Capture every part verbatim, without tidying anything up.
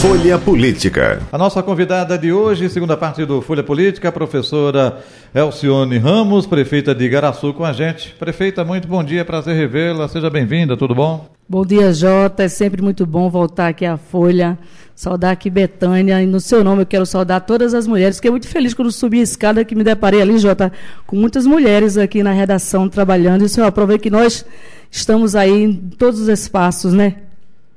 Folha Política. A nossa convidada de hoje, segunda parte do Folha Política, a professora Elcione Ramos, prefeita de Igarassu, com a gente. Prefeita, muito bom dia, prazer revê-la, seja bem-vinda, tudo bom? Bom dia, Jota, é sempre muito bom voltar aqui à Folha, saudar aqui Betânia, e no seu nome eu quero saudar todas as mulheres, fiquei muito feliz quando subi a escada, que me deparei ali, Jota, com muitas mulheres aqui na redação trabalhando, isso eu aprovei que nós estamos aí em todos os espaços, né?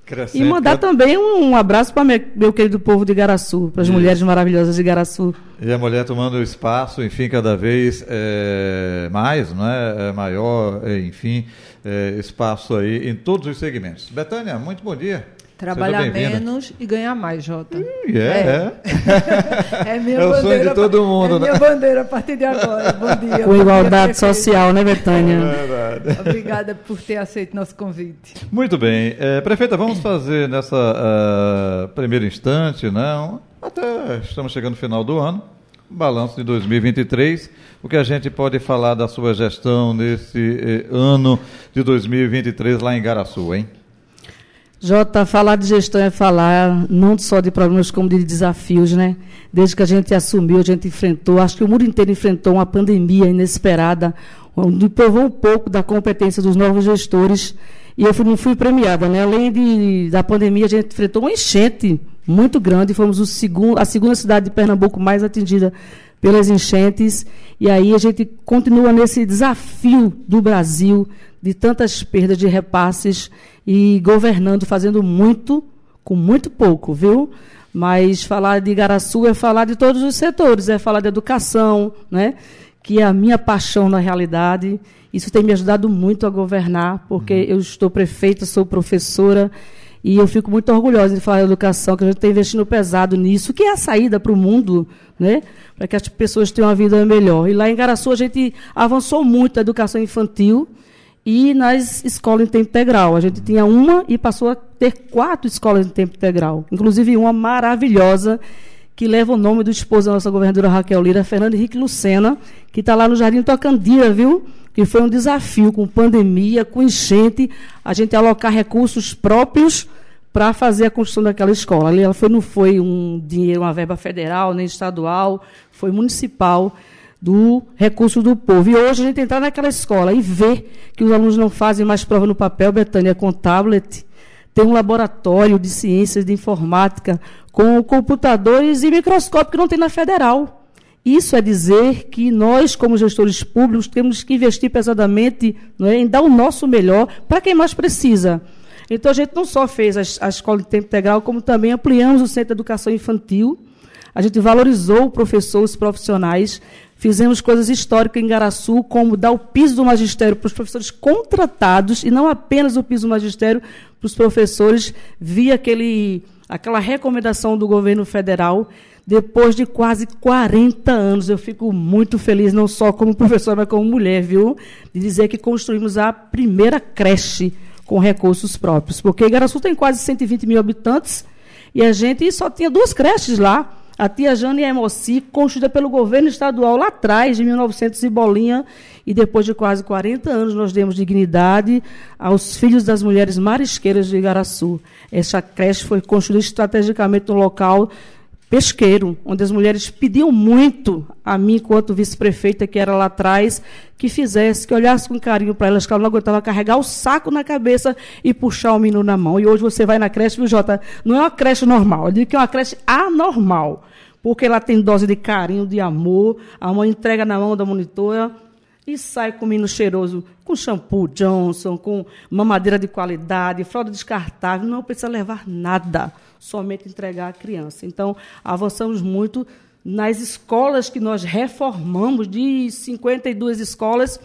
Crescente. E mandar também um abraço para meu querido povo de Igarassu, para as mulheres maravilhosas de Igarassu. E a mulher tomando espaço, enfim, cada vez é, mais, não é? É maior, é, enfim, é, espaço aí em todos os segmentos. Betânia, muito bom dia. Trabalhar menos e ganhar mais, Jota. Uh, yeah. É. É minha é bandeira. Sonho de todo mundo, é, né? Minha bandeira a partir de agora. Bom dia. Com igualdade social, né, Betânia? É verdade. Obrigada por ter aceito nosso convite. Muito bem. É, prefeita, vamos fazer nessa uh, primeira instante, não? Até estamos chegando no final do ano. Balanço de dois mil e vinte e três, o que a gente pode falar da sua gestão nesse eh, ano de dois mil e vinte e três lá em Igarassu, hein? Jota, falar de gestão é falar não só de problemas como de desafios, né? Desde que a gente assumiu, a gente enfrentou, acho que o mundo inteiro enfrentou uma pandemia inesperada, onde provou um pouco da competência dos novos gestores, e eu fui, não fui premiada, né? Além de, da pandemia, a gente enfrentou uma enchente muito grande, fomos o segundo, a segunda cidade de Pernambuco mais atingida pelas enchentes, e aí a gente continua nesse desafio do Brasil, de tantas perdas de repasses e governando, fazendo muito, com muito pouco, viu? Mas falar de Igarassu é falar de todos os setores, é falar de educação, né? Que é a minha paixão na realidade. Isso tem me ajudado muito a governar, porque uhum. eu estou prefeita, sou professora, e eu fico muito orgulhosa de falar de educação, que a gente está investindo pesado nisso, que é a saída para o mundo, né? Para que as pessoas tenham uma vida melhor. E lá em Igarassu a gente avançou muito na educação infantil, e nas escolas em tempo integral. A gente tinha uma e passou a ter quatro escolas em tempo integral, inclusive uma maravilhosa, que leva o nome do esposo da nossa governadora Raquel Lira, Fernando Henrique Lucena, que está lá no Jardim Tocandia, viu? Que foi um desafio com pandemia, com enchente, a gente alocar recursos próprios para fazer a construção daquela escola. Ali ela foi, não foi um dinheiro, uma verba federal, nem estadual, foi municipal, do recurso do povo. E hoje a gente entrar naquela escola e ver que os alunos não fazem mais prova no papel, Betânia, com tablet, tem um laboratório de ciências de informática com computadores e microscópio que não tem na federal. Isso é dizer que nós, como gestores públicos, temos que investir pesadamente, né, em dar o nosso melhor para quem mais precisa. Então, a gente não só fez a, a escola de tempo integral, como também ampliamos o Centro de Educação Infantil. A gente valorizou o professor, os profissionais, fizemos coisas históricas em Igarassu, como dar o piso do magistério para os professores contratados, e não apenas o piso do magistério para os professores, via aquele, aquela recomendação do governo federal, depois de quase quarenta anos. Eu fico muito feliz, não só como professora, mas como mulher, viu? De dizer que construímos a primeira creche com recursos próprios. Porque Igarassu tem quase cento e vinte mil habitantes, e a gente só tinha duas creches lá. A Tia Jane e a Emoci, construída pelo governo estadual lá atrás, de mil e novecentos e bolinha, e depois de quase quarenta anos nós demos dignidade aos filhos das mulheres marisqueiras de Igarassu. Essa creche foi construída estrategicamente no local pesqueiro, onde as mulheres pediam muito a mim, enquanto vice-prefeita, que era lá atrás, que fizesse, que olhasse com carinho para elas, que ela não aguentava carregar o saco na cabeça e puxar o menino na mão. E hoje você vai na creche, viu, Jota? Não é uma creche normal, eu digo que é uma creche anormal, porque ela tem dose de carinho, de amor, a mãe entrega na mão da monitora e sai com o menino cheiroso, com shampoo Johnson, com mamadeira de qualidade, fralda descartável, não precisa levar nada, somente entregar à criança. Então, avançamos muito nas escolas que nós reformamos, de cinquenta e duas escolas,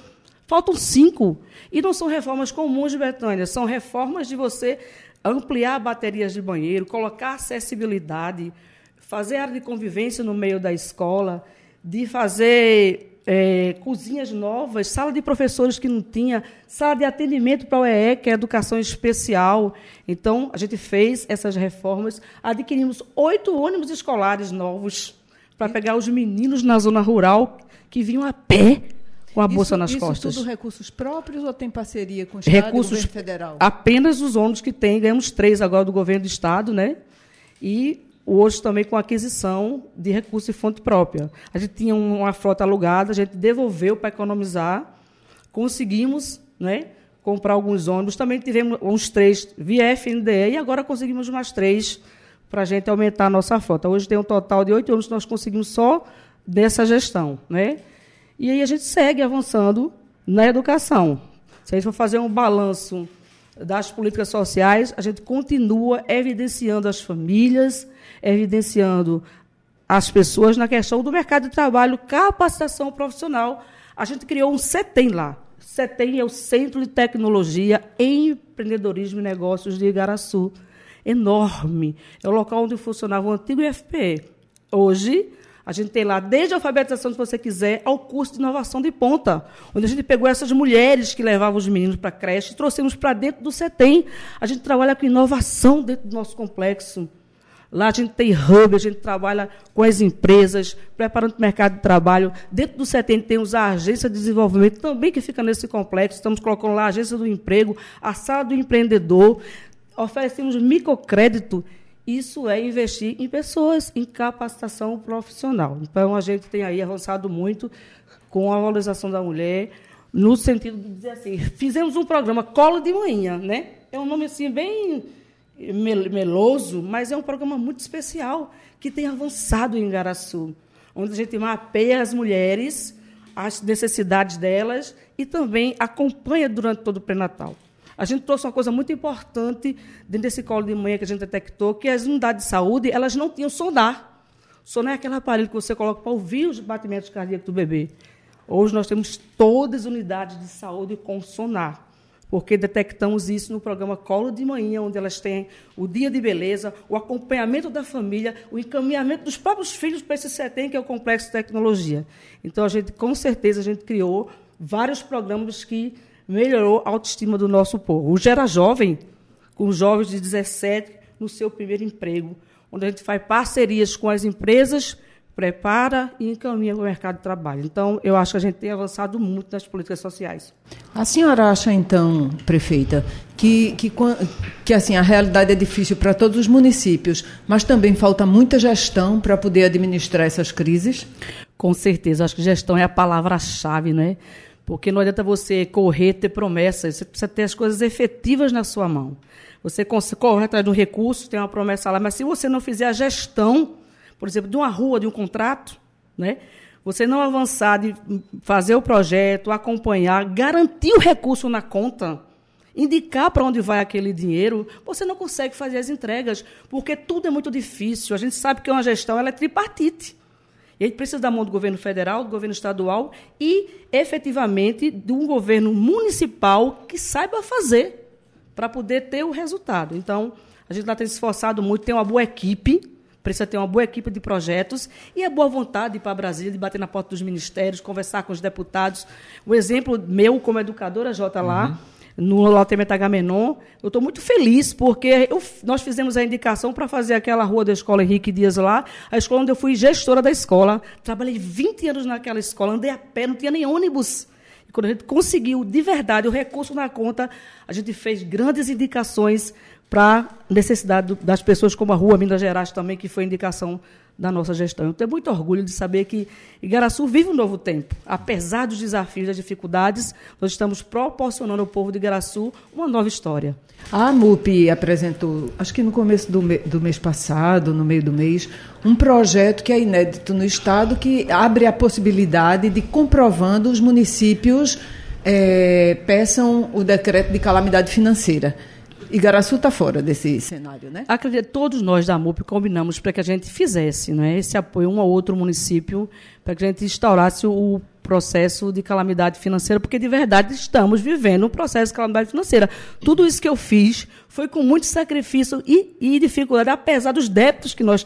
faltam cinco. E não são reformas comuns, Betânia, são reformas de você ampliar baterias de banheiro, colocar acessibilidade, fazer área de convivência no meio da escola, de fazer é, cozinhas novas, sala de professores que não tinha, sala de atendimento para a O E E, que é educação especial. Então, a gente fez essas reformas, adquirimos oito ônibus escolares novos para pegar os meninos na zona rural que vinham a pé com a bolsa isso, nas isso costas. Tudo recursos próprios ou tem parceria com o Estado recursos, e o governo federal? Apenas os ônibus que tem, ganhamos três agora do governo do Estado, né? E hoje também com aquisição de recursos e fonte própria. A gente tinha uma frota alugada, a gente devolveu para economizar, conseguimos, né, comprar alguns ônibus, também tivemos uns três via F N D E e agora conseguimos mais três para a gente aumentar a nossa frota. Hoje tem um total de oito ônibus que nós conseguimos só dessa gestão, né? E aí a gente segue avançando na educação. Se a gente for fazer um balanço das políticas sociais, a gente continua evidenciando as famílias, evidenciando as pessoas na questão do mercado de trabalho, capacitação profissional. A gente criou um CETEM lá. CETEM é o Centro de Tecnologia, Empreendedorismo e Negócios de Igarassu. Enorme. É o local onde funcionava o antigo I F P E. Hoje, a gente tem lá, desde a alfabetização, se você quiser, ao curso de inovação de ponta, onde a gente pegou essas mulheres que levavam os meninos para a creche e trouxemos para dentro do CETEM. A gente trabalha com inovação dentro do nosso complexo. Lá a gente tem hub, a gente trabalha com as empresas, preparando o mercado de trabalho. Dentro do CETEM temos a Agência de Desenvolvimento, também que fica nesse complexo. Estamos colocando lá a Agência do Emprego, a Sala do Empreendedor. Oferecemos microcrédito. Isso é investir em pessoas, em capacitação profissional. Então, a gente tem aí avançado muito com a valorização da mulher, no sentido de dizer assim, fizemos um programa Colo de Mainha, né? É um nome assim bem meloso, mas é um programa muito especial que tem avançado em Igarassu, onde a gente mapeia as mulheres, as necessidades delas e também acompanha durante todo o pré-natal. A gente trouxe uma coisa muito importante dentro desse Colo de Manhã que a gente detectou, que as unidades de saúde elas não tinham sonar. Sonar é aquele aparelho que você coloca para ouvir os batimentos cardíacos do bebê. Hoje nós temos todas as unidades de saúde com sonar, porque detectamos isso no programa Colo de Manhã, onde elas têm o dia de beleza, o acompanhamento da família, o encaminhamento dos próprios filhos para esse CETEM, que é o Complexo de Tecnologia. Então, a gente, com certeza, a gente criou vários programas que melhorou a autoestima do nosso povo. O Gera Jovem, com jovens de dezessete no seu primeiro emprego, onde a gente faz parcerias com as empresas, prepara e encaminha para o mercado de trabalho. Então, eu acho que a gente tem avançado muito nas políticas sociais. A senhora acha, então, prefeita, que, que, que assim, a realidade é difícil para todos os municípios, mas também falta muita gestão para poder administrar essas crises? Com certeza. Acho que gestão é a palavra-chave, né? Porque não adianta você correr, ter promessas, você precisa ter as coisas efetivas na sua mão. Você corre atrás de um recurso, tem uma promessa lá, mas se você não fizer a gestão, por exemplo, de uma rua, de um contrato, né, você não avançar de fazer o projeto, acompanhar, garantir o recurso na conta, indicar para onde vai aquele dinheiro, você não consegue fazer as entregas, porque tudo é muito difícil. A gente sabe que uma gestão ela é tripartite. E a gente precisa da mão do governo federal, do governo estadual e, efetivamente, de um governo municipal que saiba fazer para poder ter o resultado. Então, a gente lá tem se esforçado muito, tem uma boa equipe, precisa ter uma boa equipe de projetos e a boa vontade para Brasília, de bater na porta dos ministérios, conversar com os deputados. O exemplo meu, como educadora, Jota, lá, uhum. no loteamento Agamenon, eu estou muito feliz, porque eu, nós fizemos a indicação para fazer aquela rua da escola Henrique Dias lá, a escola onde eu fui gestora da escola. Trabalhei vinte anos naquela escola, andei a pé, não tinha nem ônibus. E quando a gente conseguiu, de verdade, o recurso na conta, a gente fez grandes indicações para a necessidade das pessoas, como a rua Minas Gerais também, que foi indicação da nossa gestão. Eu tenho muito orgulho de saber que Igarassu vive um novo tempo. Apesar dos desafios, das dificuldades, nós estamos proporcionando ao povo de Igarassu uma nova história. A AMUP apresentou, acho que no começo do, me- do mês passado, no meio do mês, um projeto que é inédito no Estado, que abre a possibilidade de, comprovando, os municípios é, peçam o decreto de calamidade financeira. Igarassu está fora desse cenário, né? Acredito, todos nós da AMUP combinamos para que a gente fizesse, né, esse apoio um ao outro município, para que a gente instaurasse o processo de calamidade financeira, porque, de verdade, estamos vivendo um processo de calamidade financeira. Tudo isso que eu fiz foi com muito sacrifício e, e dificuldade, apesar dos débitos que nós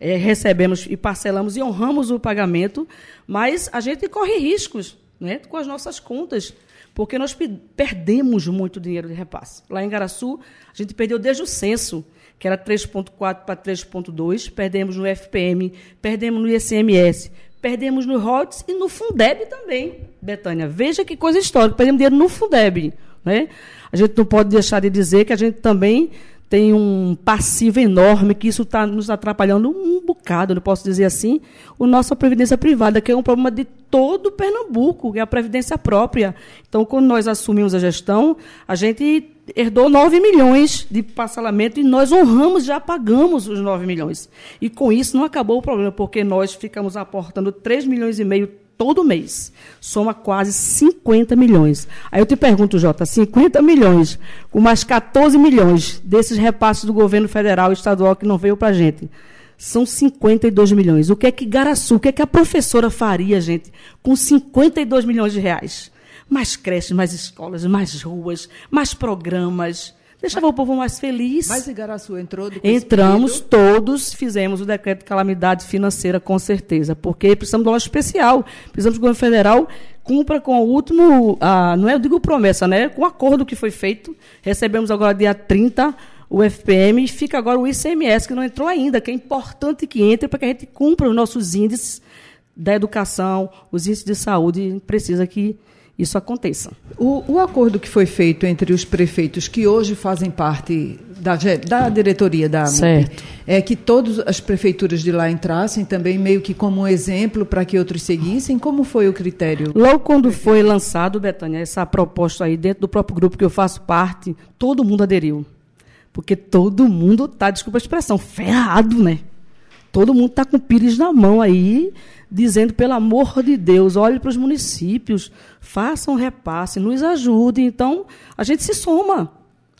é, recebemos e parcelamos e honramos o pagamento, mas a gente corre riscos, né, com as nossas contas, porque nós perdemos muito dinheiro de repasse. Lá em Igarassu, a gente perdeu desde o censo, que era três ponto quatro para três ponto dois, perdemos no F P M, perdemos no I C M S, perdemos no H O T S e no Fundeb também, Betânia. Veja que coisa histórica, perdemos dinheiro no Fundeb, né? A gente não pode deixar de dizer que a gente também tem um passivo enorme, que isso está nos atrapalhando um bocado, não posso dizer assim, a nossa previdência privada, que é um problema de todo Pernambuco, que é a previdência própria. Então, quando nós assumimos a gestão, a gente herdou nove milhões de parcelamento e nós honramos, já pagamos os nove milhões. E, com isso, não acabou o problema, porque nós ficamos aportando três milhões e meio todo mês, soma quase cinquenta milhões. Aí eu te pergunto, Jota, cinquenta milhões, com mais quatorze milhões desses repasses do governo federal e estadual que não veio para a gente, são cinquenta e dois milhões. O que é que Igarassu, o que é que a professora faria, gente, com cinquenta e dois milhões de reais? Mais creches, mais escolas, mais ruas, mais programas. Deixava mas, o povo mais feliz. Mas Igarassu entrou do Entramos todos, fizemos o decreto de calamidade financeira, com certeza, porque precisamos de uma especial. Precisamos que o governo federal cumpra com o último, ah, não é, eu digo promessa, né? Com o acordo que foi feito. Recebemos agora, dia trinta, o F P M, e fica agora o I C M S, que não entrou ainda, que é importante que entre para que a gente cumpra os nossos índices da educação, os índices de saúde, precisa que isso aconteça. O, o acordo que foi feito entre os prefeitos que hoje fazem parte da, da diretoria da AMUP é que todas as prefeituras de lá entrassem também meio que como um exemplo para que outros seguissem. Como foi o critério? Logo quando foi lançado, Betânia, essa proposta aí dentro do próprio grupo que eu faço parte, todo mundo aderiu. Porque todo mundo está, desculpa a expressão, ferrado, né? Todo mundo está com o pires na mão aí, dizendo, pelo amor de Deus, olhe para os municípios, façam repasse, nos ajudem. Então, a gente se soma.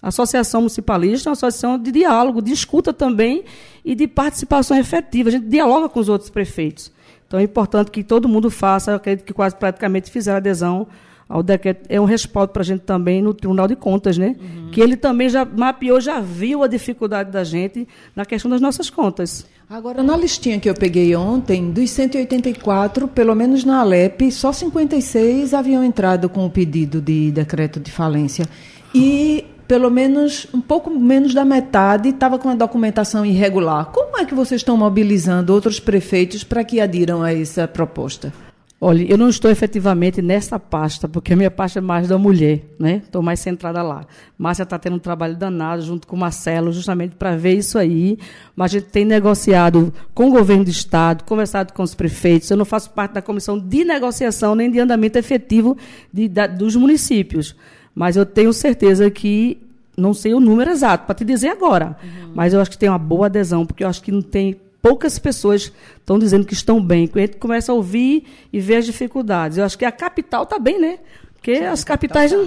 A Associação Municipalista é uma associação de diálogo, de escuta também e de participação efetiva. A gente dialoga com os outros prefeitos. Então, é importante que todo mundo faça. Eu acredito que quase praticamente fizeram adesão ao decreto. É um respaldo para a gente também no Tribunal de Contas, né? Uhum. Que ele também já mapeou, já viu a dificuldade da gente na questão das nossas contas. Agora, na listinha que eu peguei ontem, dos cento e oitenta e quatro, pelo menos na Alepe, só cinquenta e seis haviam entrado com o pedido de decreto de falência. E pelo menos, um pouco menos da metade estava com a documentação irregular. Como é que vocês estão mobilizando outros prefeitos para que adiram a essa proposta? Olha, eu não estou efetivamente nessa pasta, porque a minha pasta é mais da mulher, né? Estou mais centrada lá. Márcia está tendo um trabalho danado junto com o Marcelo, justamente para ver isso aí. Mas a gente tem negociado com o governo do Estado, conversado com os prefeitos. Eu não faço parte da comissão de negociação nem de andamento efetivo de, da, dos municípios. Mas eu tenho certeza que, não sei o número exato, para te dizer agora, uhum. Mas eu acho que tem uma boa adesão, porque eu acho que não tem... Poucas pessoas estão dizendo que estão bem. A gente começa a ouvir e ver as dificuldades. Eu acho que a capital está bem, né? Porque sim, as capitais, tá.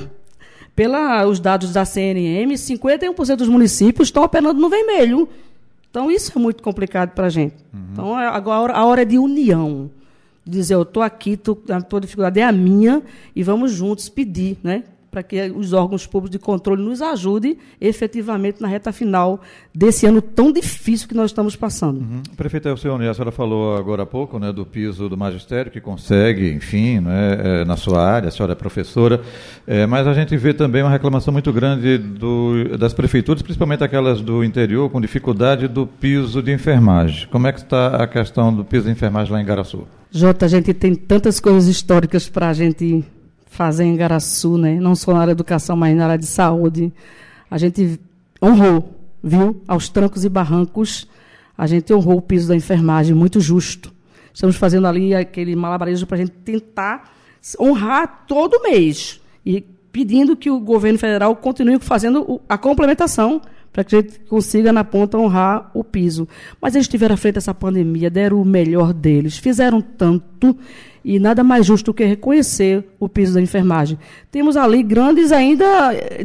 Pelos dados da C N M, cinquenta e um por cento dos municípios estão operando no vermelho. Então, isso é muito complicado para a gente. Uhum. Então, agora a hora é de união. Dizer, eu estou aqui, tô, a tua dificuldade é a minha, e vamos juntos pedir, né? Para que os órgãos públicos de controle nos ajudem efetivamente na reta final desse ano tão difícil que nós estamos passando. Uhum. Prefeita Elcione, a senhora falou agora há pouco, né, do piso do magistério, que consegue, enfim, né, é, na sua área, a senhora é professora, é, mas a gente vê também uma reclamação muito grande do, das prefeituras, principalmente aquelas do interior, com dificuldade do piso de enfermagem. Como é que está a questão do piso de enfermagem lá em Igarassu? Jota, a gente tem tantas coisas históricas para a gente fazer em Igarassu, né? Não só na área de educação, mas na área de saúde. A gente honrou, viu? Aos trancos e barrancos, a gente honrou o piso da enfermagem, muito justo. Estamos fazendo ali aquele malabarismo para a gente tentar honrar todo mês e pedindo que o governo federal continue fazendo a complementação para que a gente consiga, na ponta, honrar o piso. Mas eles tiveram à frente dessa pandemia, deram o melhor deles, fizeram tanto, e nada mais justo do que reconhecer o piso da enfermagem. Temos ali grandes ainda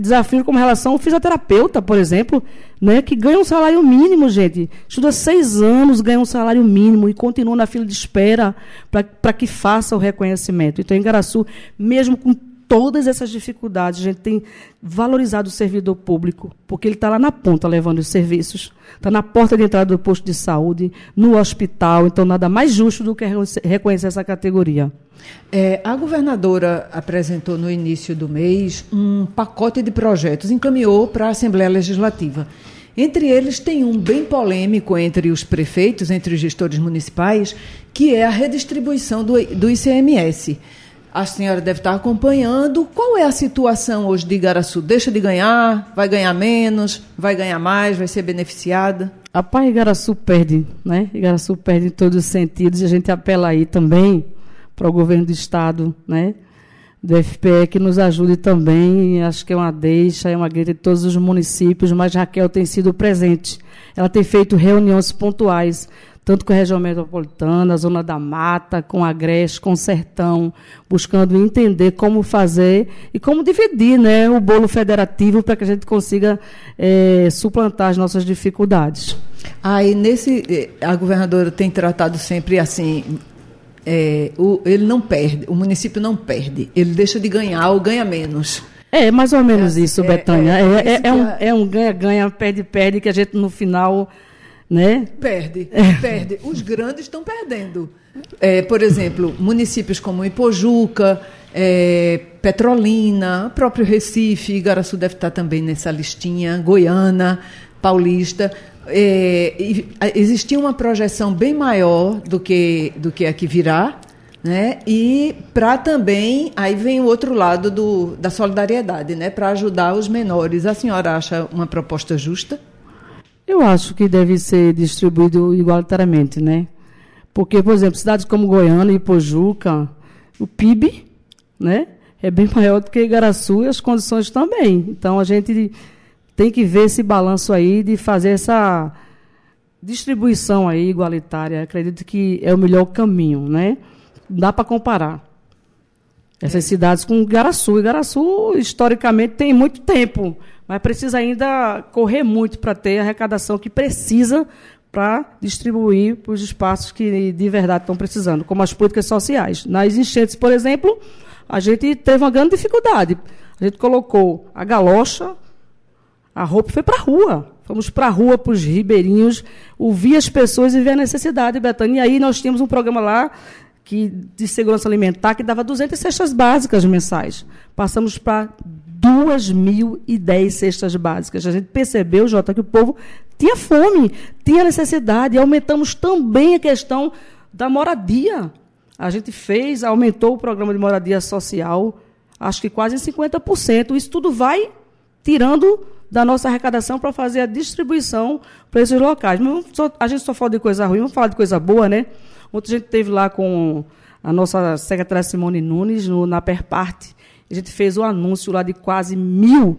desafios como relação ao fisioterapeuta, por exemplo, né, que ganha um salário mínimo, gente. Estuda seis anos, ganha um salário mínimo e continua na fila de espera para que faça o reconhecimento. Então, em Igarassu, mesmo com todas essas dificuldades, a gente tem valorizado o servidor público, porque ele está lá na ponta levando os serviços, está na porta de entrada do posto de saúde, no hospital, então nada mais justo do que reconhecer essa categoria. É, a governadora apresentou no início do mês um pacote de projetos, encaminhou para a Assembleia Legislativa. Entre eles tem um bem polêmico entre os prefeitos, entre os gestores municipais, que é a redistribuição do, do I C M S. A senhora deve estar acompanhando. Qual é a situação hoje de Igarassu? Deixa de ganhar? Vai ganhar menos? Vai ganhar mais? Vai ser beneficiada? Rapaz, Igarassu perde, né? Igarassu perde em todos os sentidos. E a gente apela aí também para o governo do Estado, né? Do F P E, que nos ajude também. Acho que é uma deixa, é uma grita de todos os municípios, mas Raquel tem sido presente. Ela tem feito reuniões pontuais, tanto com a região metropolitana, a Zona da Mata, com a Agreste, com o Sertão, buscando entender como fazer e como dividir, né, o bolo federativo para que a gente consiga é, suplantar as nossas dificuldades. Ah, e nesse, a governadora tem tratado sempre assim... É, o, ele não perde, o município não perde, ele deixa de ganhar ou ganha menos. É, mais ou menos é, isso, é, Betânia. É, é, é, é, um, é um ganha-ganha, perde-perde, que a gente no final... Né? Perde, é. perde. Os grandes estão perdendo. É, por exemplo, municípios como Ipojuca, é, Petrolina, próprio Recife, Igarassu deve estar também nessa listinha, Goiânia, Paulista... É, existia uma projeção bem maior do que, do que a que virá, né? E para também, aí vem o outro lado do, da solidariedade, né? Para ajudar os menores. A senhora acha uma proposta justa? Eu acho que deve ser distribuído igualitariamente, né? Porque, por exemplo, cidades como Goiânia e Ipojuca, o P I B, né? É bem maior do que Igarassu e as condições também. Então, a gente... tem que ver esse balanço aí de fazer essa distribuição aí igualitária. Acredito que é o melhor caminho, né? Não dá para comparar essas é. cidades com Igarassu. Igarassu, historicamente, tem muito tempo, mas precisa ainda correr muito para ter a arrecadação que precisa para distribuir para os espaços que de verdade estão precisando, como as políticas sociais. Nas enchentes, por exemplo, a gente teve uma grande dificuldade. A gente colocou a galocha, a roupa foi para a rua. Fomos para a rua, para os ribeirinhos, ouvir as pessoas e ver a necessidade, Betânia. E aí nós tínhamos um programa lá que, de segurança alimentar que dava duzentas cestas básicas mensais. Passamos para duas mil e dez cestas básicas. A gente percebeu, Jota, que o povo tinha fome, tinha necessidade. E aumentamos também a questão da moradia. A gente fez, aumentou o programa de moradia social, acho que quase em cinquenta por cento. Isso tudo vai tirando... da nossa arrecadação para fazer a distribuição para esses locais. Mas só, a gente só fala de coisa ruim, vamos falar de coisa boa, né? Ontem a gente esteve lá com a nossa secretária Simone Nunes, no, na Perparte, a gente fez o um anúncio lá de quase mil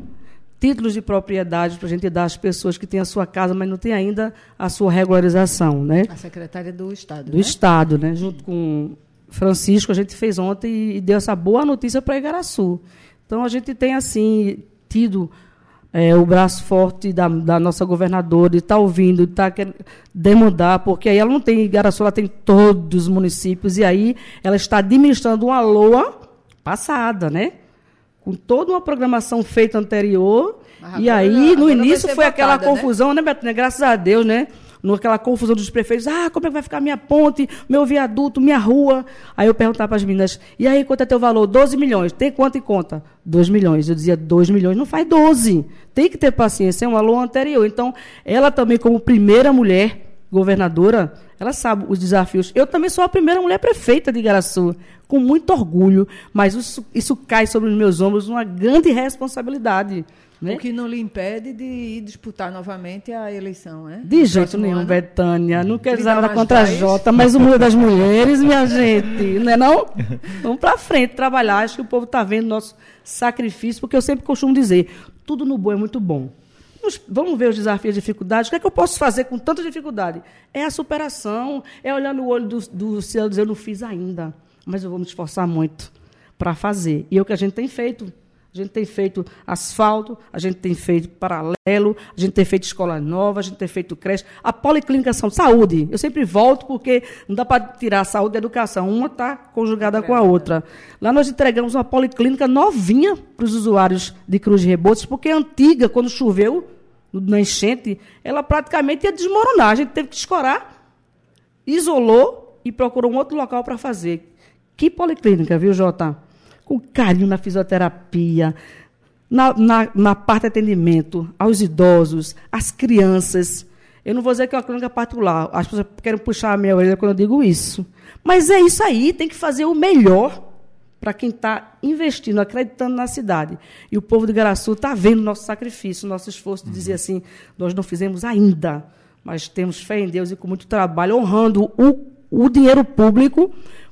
títulos de propriedade para a gente dar às pessoas que têm a sua casa, mas não tem ainda a sua regularização, né? A secretária do Estado, Do né? Estado, né? Junto com Francisco, a gente fez ontem e, e deu essa boa notícia para Igarassu. Então, a gente tem, assim, tido... É, o braço forte da, da nossa governadora, de estar tá ouvindo, de estar tá querendo demandar, porque aí ela não tem Igarassu, ela tem todos os municípios, e aí ela está administrando uma LOA passada, né? Com toda uma programação feita anterior, mas e aí não, no início foi botada, aquela confusão, né, Betânia? Né, graças a Deus, né? Naquela confusão dos prefeitos, ah, como é que vai ficar minha ponte, meu viaduto, minha rua? Aí eu perguntava para as meninas, e aí, quanto é teu valor? doze milhões. Tem quanto e conta? dois milhões. Eu dizia, dois milhões, não faz doze. Tem que ter paciência, é um valor anterior. Então, ela também, como primeira mulher governadora, ela sabe os desafios. Eu também sou a primeira mulher prefeita de Igarassu, com muito orgulho, mas isso, isso cai sobre os meus ombros uma grande responsabilidade. Né? O que não lhe impede de ir disputar novamente a eleição, né? De jeito nenhum, Betânia. Não quero dizer nada contra a Jota, mas o mundo das mulheres, minha gente, não é não? Vamos para frente trabalhar. Acho que o povo está vendo nosso sacrifício, porque eu sempre costumo dizer, tudo no bom é muito bom. Vamos ver os desafios e dificuldades. O que é que eu posso fazer com tanta dificuldade? É a superação, é olhar no olho do, do céu e dizer, eu não fiz ainda, mas eu vou me esforçar muito para fazer. E é o que a gente tem feito. A gente tem feito asfalto, a gente tem feito paralelo, a gente tem feito escola nova, a gente tem feito creche. A policlínica são saúde. Eu sempre volto porque não dá para tirar a saúde da educação. Uma está conjugada com a outra. Lá nós entregamos uma policlínica novinha para os usuários de Cruz de Rebouças, porque é antiga, quando choveu, na enchente, ela praticamente ia desmoronar. A gente teve que escorar, isolou e procurou um outro local para fazer. Que policlínica, viu, Jota? Com carinho na fisioterapia, na, na, na parte de atendimento, aos idosos, às crianças. Eu não vou dizer que é uma clínica particular, as pessoas querem puxar a minha orelha quando eu digo isso. Mas é isso aí, tem que fazer o melhor para quem está investindo, acreditando na cidade. E o povo de Igarassu está vendo o nosso sacrifício, o nosso esforço de dizer assim, nós não fizemos ainda, mas temos fé em Deus e com muito trabalho, honrando o, o dinheiro público,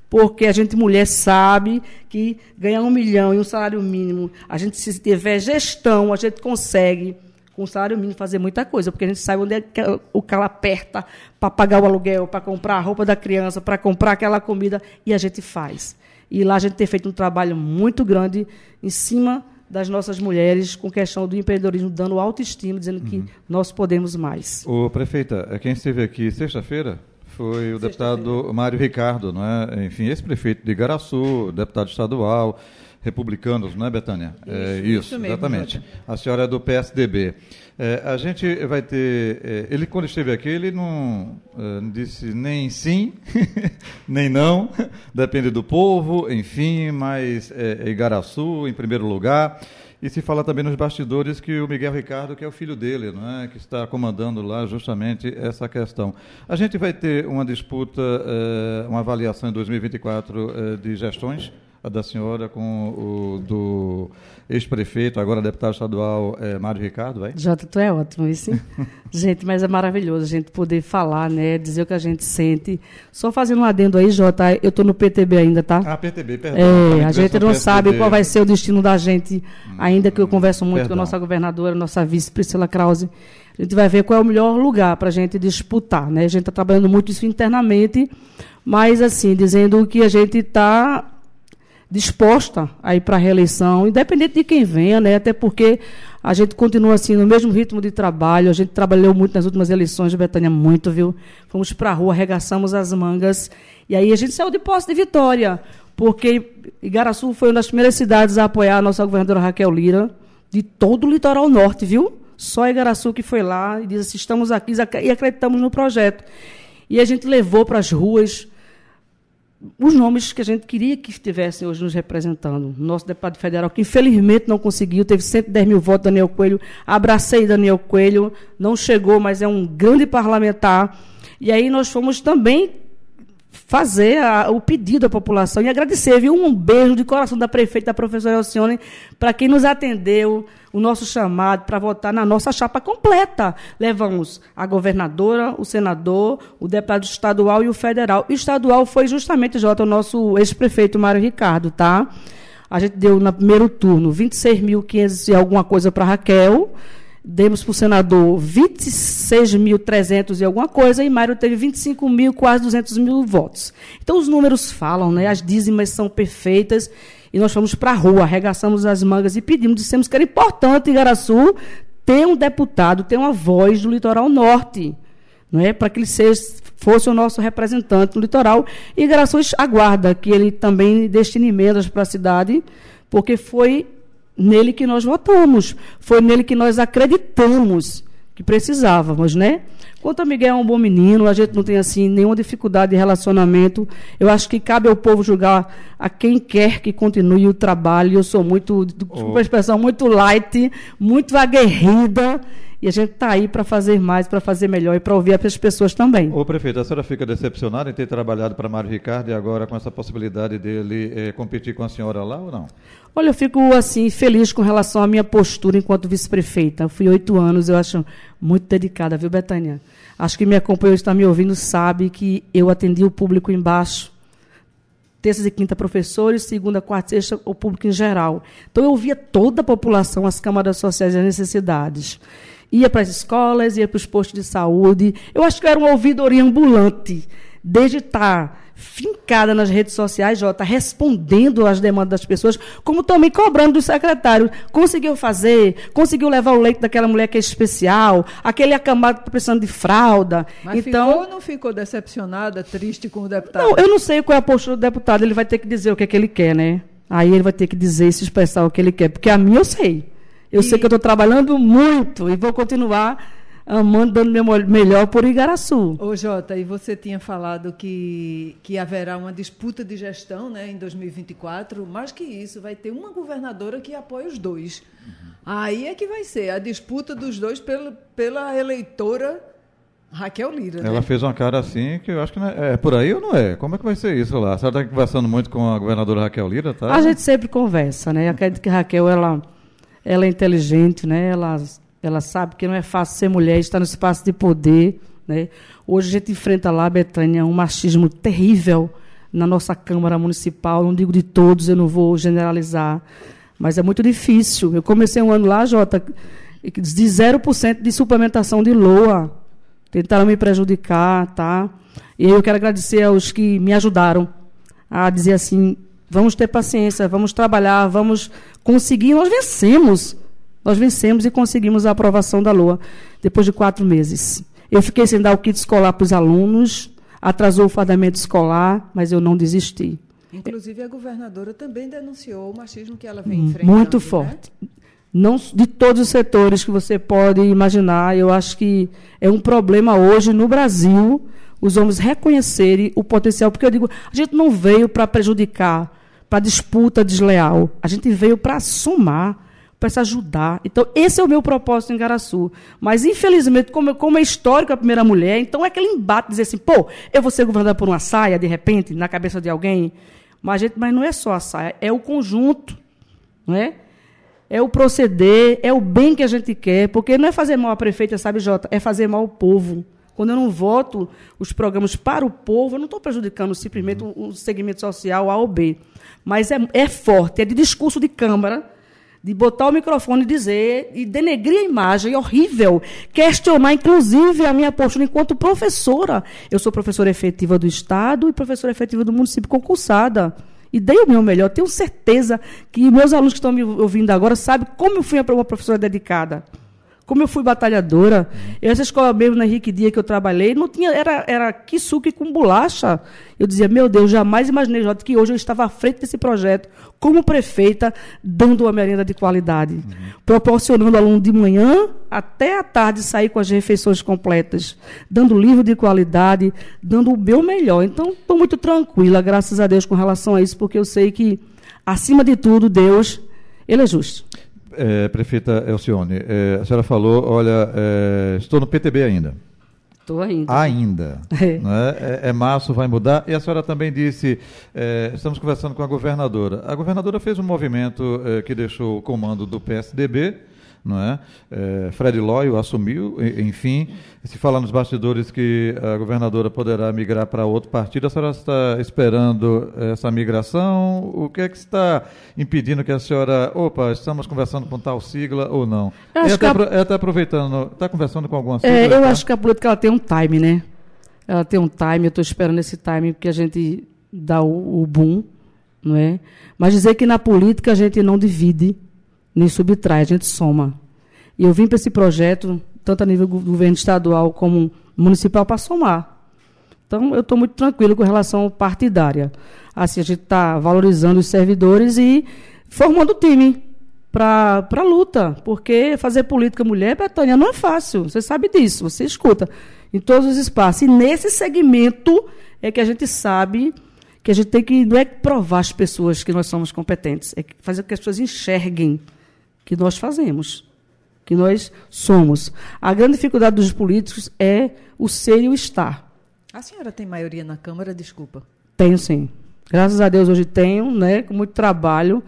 porque a gente, mulher, sabe que ganhar um milhão e um salário mínimo, a gente, se tiver gestão, a gente consegue, com o salário mínimo, fazer muita coisa, porque a gente sabe onde é que o cara aperta para pagar o aluguel, para comprar a roupa da criança, para comprar aquela comida, e a gente faz. E lá a gente tem feito um trabalho muito grande em cima das nossas mulheres, com questão do empreendedorismo, dando autoestima, dizendo uhum. que nós podemos mais. Ô, prefeita, quem esteve aqui sexta-feira foi o deputado Mário Ricardo, não é? Enfim, ex-prefeito de Igarassu, deputado estadual, republicanos, não é, Betânia? Isso, é, isso, isso mesmo, exatamente. A senhora é do P S D B. É, a gente vai ter... É, ele, quando esteve aqui, ele não, é, não disse nem sim, nem não, depende do povo, enfim, mas é, é Igarassu, em primeiro lugar... E se fala também nos bastidores que o Miguel Ricardo, que é o filho dele, não é? Que está comandando lá justamente essa questão. A gente vai ter uma disputa, uma avaliação em dois mil e vinte e quatro de gestões, a da senhora com o do ex-prefeito, agora deputado estadual, Mário Ricardo, vai? Jota, tu é ótimo, isso. Gente, mas é maravilhoso a gente poder falar, né? Dizer o que a gente sente. Só fazendo um adendo aí, Jota, eu estou no P T B ainda, tá? Ah, P T B, perdão. É, a, a gente não sabe qual vai ser o destino da gente, ainda que eu converso muito perdão. com a nossa governadora, nossa vice, Priscila Krause. A gente vai ver qual é o melhor lugar para a gente disputar, né? A gente está trabalhando muito isso internamente, mas, assim, dizendo que a gente está disposta a ir para a reeleição, independente de quem venha, né? Até porque a gente continua assim no mesmo ritmo de trabalho, a gente trabalhou muito nas últimas eleições de Betânia, muito, viu? Fomos para a rua, arregaçamos as mangas, e aí a gente saiu de posse de vitória, porque Igarassu foi uma das primeiras cidades a apoiar a nossa governadora Raquel Lira, de todo o Litoral Norte, viu? Só Igarassu que foi lá e disse assim, estamos aqui e acreditamos no projeto. E a gente levou para as ruas os nomes que a gente queria que estivessem hoje nos representando. Nosso deputado federal, que infelizmente não conseguiu, teve cento e dez mil votos, Daniel Coelho. Abracei Daniel Coelho, não chegou, mas é um grande parlamentar. E aí nós fomos também fazer a, o pedido à população e agradecer, viu? Um beijo de coração da prefeita, da professora Elcione, para quem nos atendeu, o nosso chamado para votar na nossa chapa completa. Levamos a governadora, o senador, o deputado estadual e o federal. O estadual foi justamente, Jota, o nosso ex-prefeito Mário Ricardo, tá? A gente deu no primeiro turno vinte e seis mil e quinhentos e alguma coisa para Raquel, demos para o senador vinte e seis mil e trezentos e alguma coisa, e Mário teve vinte e cinco mil, quase duzentos mil votos. Então, os números falam, né? As dízimas são perfeitas, e nós fomos para a rua, arregaçamos as mangas e pedimos, dissemos que era importante Igarassu ter um deputado, ter uma voz do Litoral Norte, não é? Para que ele seja, fosse o nosso representante no litoral. E Igarassu aguarda que ele também destine emendas para a cidade, porque foi nele que nós votamos, foi nele que nós acreditamos que precisávamos, né? Quanto a Miguel, é um bom menino, a gente não tem, assim, nenhuma dificuldade de relacionamento. Eu acho que cabe ao povo julgar a quem quer que continue o trabalho. Eu sou muito, desculpa a expressão, muito light, muito aguerrida, e a gente está aí para fazer mais, para fazer melhor e para ouvir as pessoas também. Ô, prefeito, a senhora fica decepcionada em ter trabalhado para Mário Ricardo e agora com essa possibilidade dele é, competir com a senhora lá ou não? Olha, eu fico assim feliz com relação à minha postura enquanto vice-prefeita. Eu fui oito anos, eu acho muito dedicada, viu, Betânia? Acho que me acompanhou, está me ouvindo, sabe que eu atendi o público embaixo. Terças e quinta, professores, segunda, quarta, sexta, o público em geral. Então, eu ouvia toda a população, as câmaras sociais e as necessidades. Ia para as escolas, ia para os postos de saúde. Eu acho que eu era uma ouvidoria ambulante desde estar fincada nas redes sociais, Jota, respondendo às demandas das pessoas, como também cobrando do secretário. Conseguiu fazer, conseguiu levar o leite daquela mulher que é especial, aquele acamado que está precisando de fralda. Mas então, ficou ou não ficou decepcionada, triste com o deputado? Não, eu não sei qual é a postura do deputado, ele vai ter que dizer o que é que ele quer, né? Aí ele vai ter que dizer, se expressar o que ele quer, porque a mim eu sei. Eu e... sei que eu estou trabalhando muito e vou continuar amando, dando meu melhor por Igarassu. Ô, Jota, e você tinha falado que, que haverá uma disputa de gestão, né, em dois mil e vinte e quatro, mais que isso, vai ter uma governadora que apoia os dois. Uhum. Aí é que vai ser a disputa dos dois pelo, pela eleitora Raquel Lira. Ela, né, fez uma cara assim que eu acho que não é, é por aí ou não é? Como é que vai ser isso lá? A senhora está conversando muito com a governadora Raquel Lira, tá? A gente sempre conversa, né? Eu acredito que a Raquel, ela... Ela é inteligente, né? ela, ela sabe que não é fácil ser mulher, está no espaço de poder. Né? Hoje a gente enfrenta lá, Betânia, um machismo terrível na nossa Câmara Municipal. Não digo de todos, eu não vou generalizar, mas é muito difícil. Eu comecei um ano lá, Jota, de zero por cento de suplementação de L O A. Tentaram me prejudicar, tá? E eu quero agradecer aos que me ajudaram a dizer assim... Vamos ter paciência, vamos trabalhar, vamos conseguir. Nós vencemos. Nós vencemos e conseguimos a aprovação da L O A depois de quatro meses. Eu fiquei sem dar o kit escolar para os alunos, atrasou o fardamento escolar, mas eu não desisti. Inclusive, a governadora também denunciou o machismo que ela vem enfrentando. Muito forte. Né? Não de todos os setores que você pode imaginar. Eu acho que é um problema hoje no Brasil os homens reconhecerem o potencial. Porque eu digo, a gente não veio para prejudicar, para disputa desleal. A gente veio para somar, para se ajudar. Então, esse é o meu propósito em Igarassu. Mas, infelizmente, como, como é histórico a primeira mulher, então é aquele embate, dizer assim, pô, eu vou ser governada por uma saia, de repente, na cabeça de alguém. Mas, gente, mas não é só a saia, é o conjunto, não é? É o proceder, é o bem que a gente quer, porque não é fazer mal à prefeita, sabe, Jota? É fazer mal ao povo. Quando eu não voto os programas para o povo, eu não estou prejudicando simplesmente o um, um segmento social A ou B. Mas é, é forte, é de discurso de Câmara, de botar o microfone e dizer, e denegrir a imagem, é horrível. Questionar, inclusive, a minha postura enquanto professora. Eu sou professora efetiva do Estado e professora efetiva do município concursada. E dei o meu melhor. Tenho certeza que meus alunos que estão me ouvindo agora sabem como eu fui uma professora dedicada. Como eu fui batalhadora, eu, essa escola mesmo na Henrique Dias que eu trabalhei, não tinha, era, era kisuke com bolacha. Eu dizia, meu Deus, jamais imaginei, Jota, que hoje eu estava à frente desse projeto, como prefeita, dando uma merenda de qualidade, uhum, proporcionando ao aluno de manhã até à tarde sair com as refeições completas, dando livro de qualidade, dando o meu melhor. Então, estou muito tranquila, graças a Deus, com relação a isso, porque eu sei que, acima de tudo, Deus, Ele é justo. É, prefeita Elcione, é, a senhora falou, olha, é, estou no P T B ainda. Estou ainda. Ainda. É. Né? É, é março, vai mudar. E a senhora também disse, é, estamos conversando com a governadora. A governadora fez um movimento é, que deixou o comando do P S D B, não é? É, Fred Lóio assumiu, enfim. Se fala nos bastidores que a governadora poderá migrar para outro partido. A senhora está esperando essa migração? O que é que está impedindo que a senhora... Opa, estamos conversando com tal sigla ou não? Ela está a... tá aproveitando... Está conversando com alguma sigla? É, eu tá? acho que a política ela tem um time, né? Ela tem um time, eu estou esperando esse time porque a gente dá o, o boom, não é? Mas dizer que na política a gente não divide, nem subtrai, a gente soma. E eu vim para esse projeto, tanto a nível do governo estadual como municipal, para somar. Então, eu estou muito tranquilo com relação partidária. Assim, a gente está valorizando os servidores e formando o time para a luta, porque fazer política mulher, Betânia, não é fácil. Você sabe disso, você escuta em todos os espaços. E nesse segmento é que a gente sabe... que a gente tem que, não é provar às pessoas que nós somos competentes, é fazer com que as pessoas enxerguem que nós fazemos, que nós somos. A grande dificuldade dos políticos é o ser e o estar. A senhora tem maioria na Câmara, desculpa? Tenho, sim. Graças a Deus hoje tenho, né, com muito trabalho,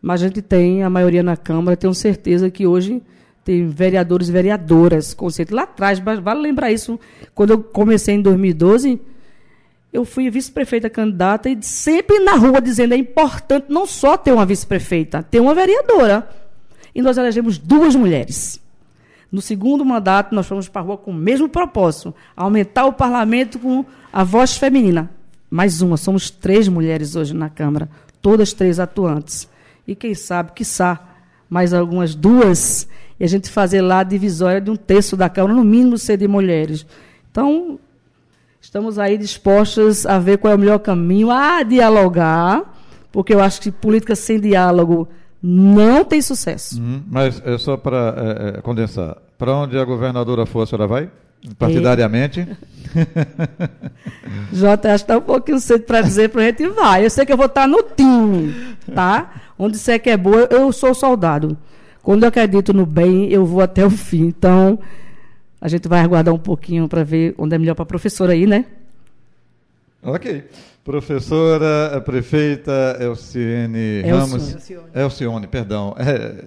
mas a gente tem a maioria na Câmara. Tenho certeza que hoje tem vereadores e vereadoras, conceito. Lá atrás, vale lembrar isso, quando eu comecei em dois mil e doze... Eu fui vice-prefeita candidata e sempre na rua dizendo é importante não só ter uma vice-prefeita, ter uma vereadora. E nós elegemos duas mulheres. No segundo mandato, nós fomos para a rua com o mesmo propósito, aumentar o parlamento com a voz feminina. Mais uma, somos três mulheres hoje na Câmara, todas três atuantes. E quem sabe, quiçá, mais algumas duas, e a gente fazer lá a divisória de um terço da Câmara, no mínimo ser de mulheres. Então, estamos aí dispostas a ver qual é o melhor caminho, a dialogar, porque eu acho que política sem diálogo não tem sucesso. Hum, mas é só para é, condensar, para onde a governadora for, a senhora vai? Partidariamente? Jota, acho que está um pouquinho cedo para dizer para a gente vai. Eu sei que eu vou estar no time, tá? Onde disser que é boa, eu sou soldado. Quando eu acredito no bem, eu vou até o fim. Então, a gente vai aguardar um pouquinho para ver onde é melhor para a professora aí, né? Ok. Professora, prefeita Elcione Ramos. Elcione, Elcione perdão. É...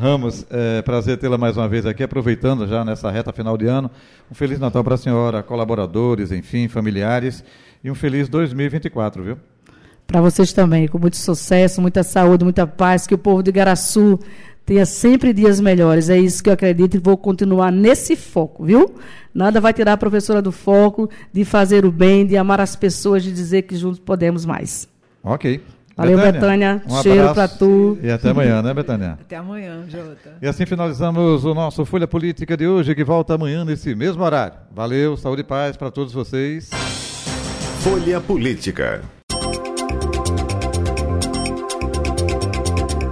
Ramos, é, prazer tê-la mais uma vez aqui, aproveitando já nessa reta final de ano, um Feliz Natal para a senhora, colaboradores, enfim, familiares, e um feliz dois mil e vinte e quatro, viu? Para vocês também, com muito sucesso, muita saúde, muita paz, que o povo de Igarassu tenha sempre dias melhores, é isso que eu acredito e vou continuar nesse foco, viu? Nada vai tirar a professora do foco de fazer o bem, de amar as pessoas, de dizer que juntos podemos mais. Ok. Valeu, Betânia. Um cheiro para tu. E até amanhã, né, Betânia? Até amanhã, Jota. E assim finalizamos o nosso Folha Política de hoje, que volta amanhã nesse mesmo horário. Valeu, saúde e paz para todos vocês. Folha Política.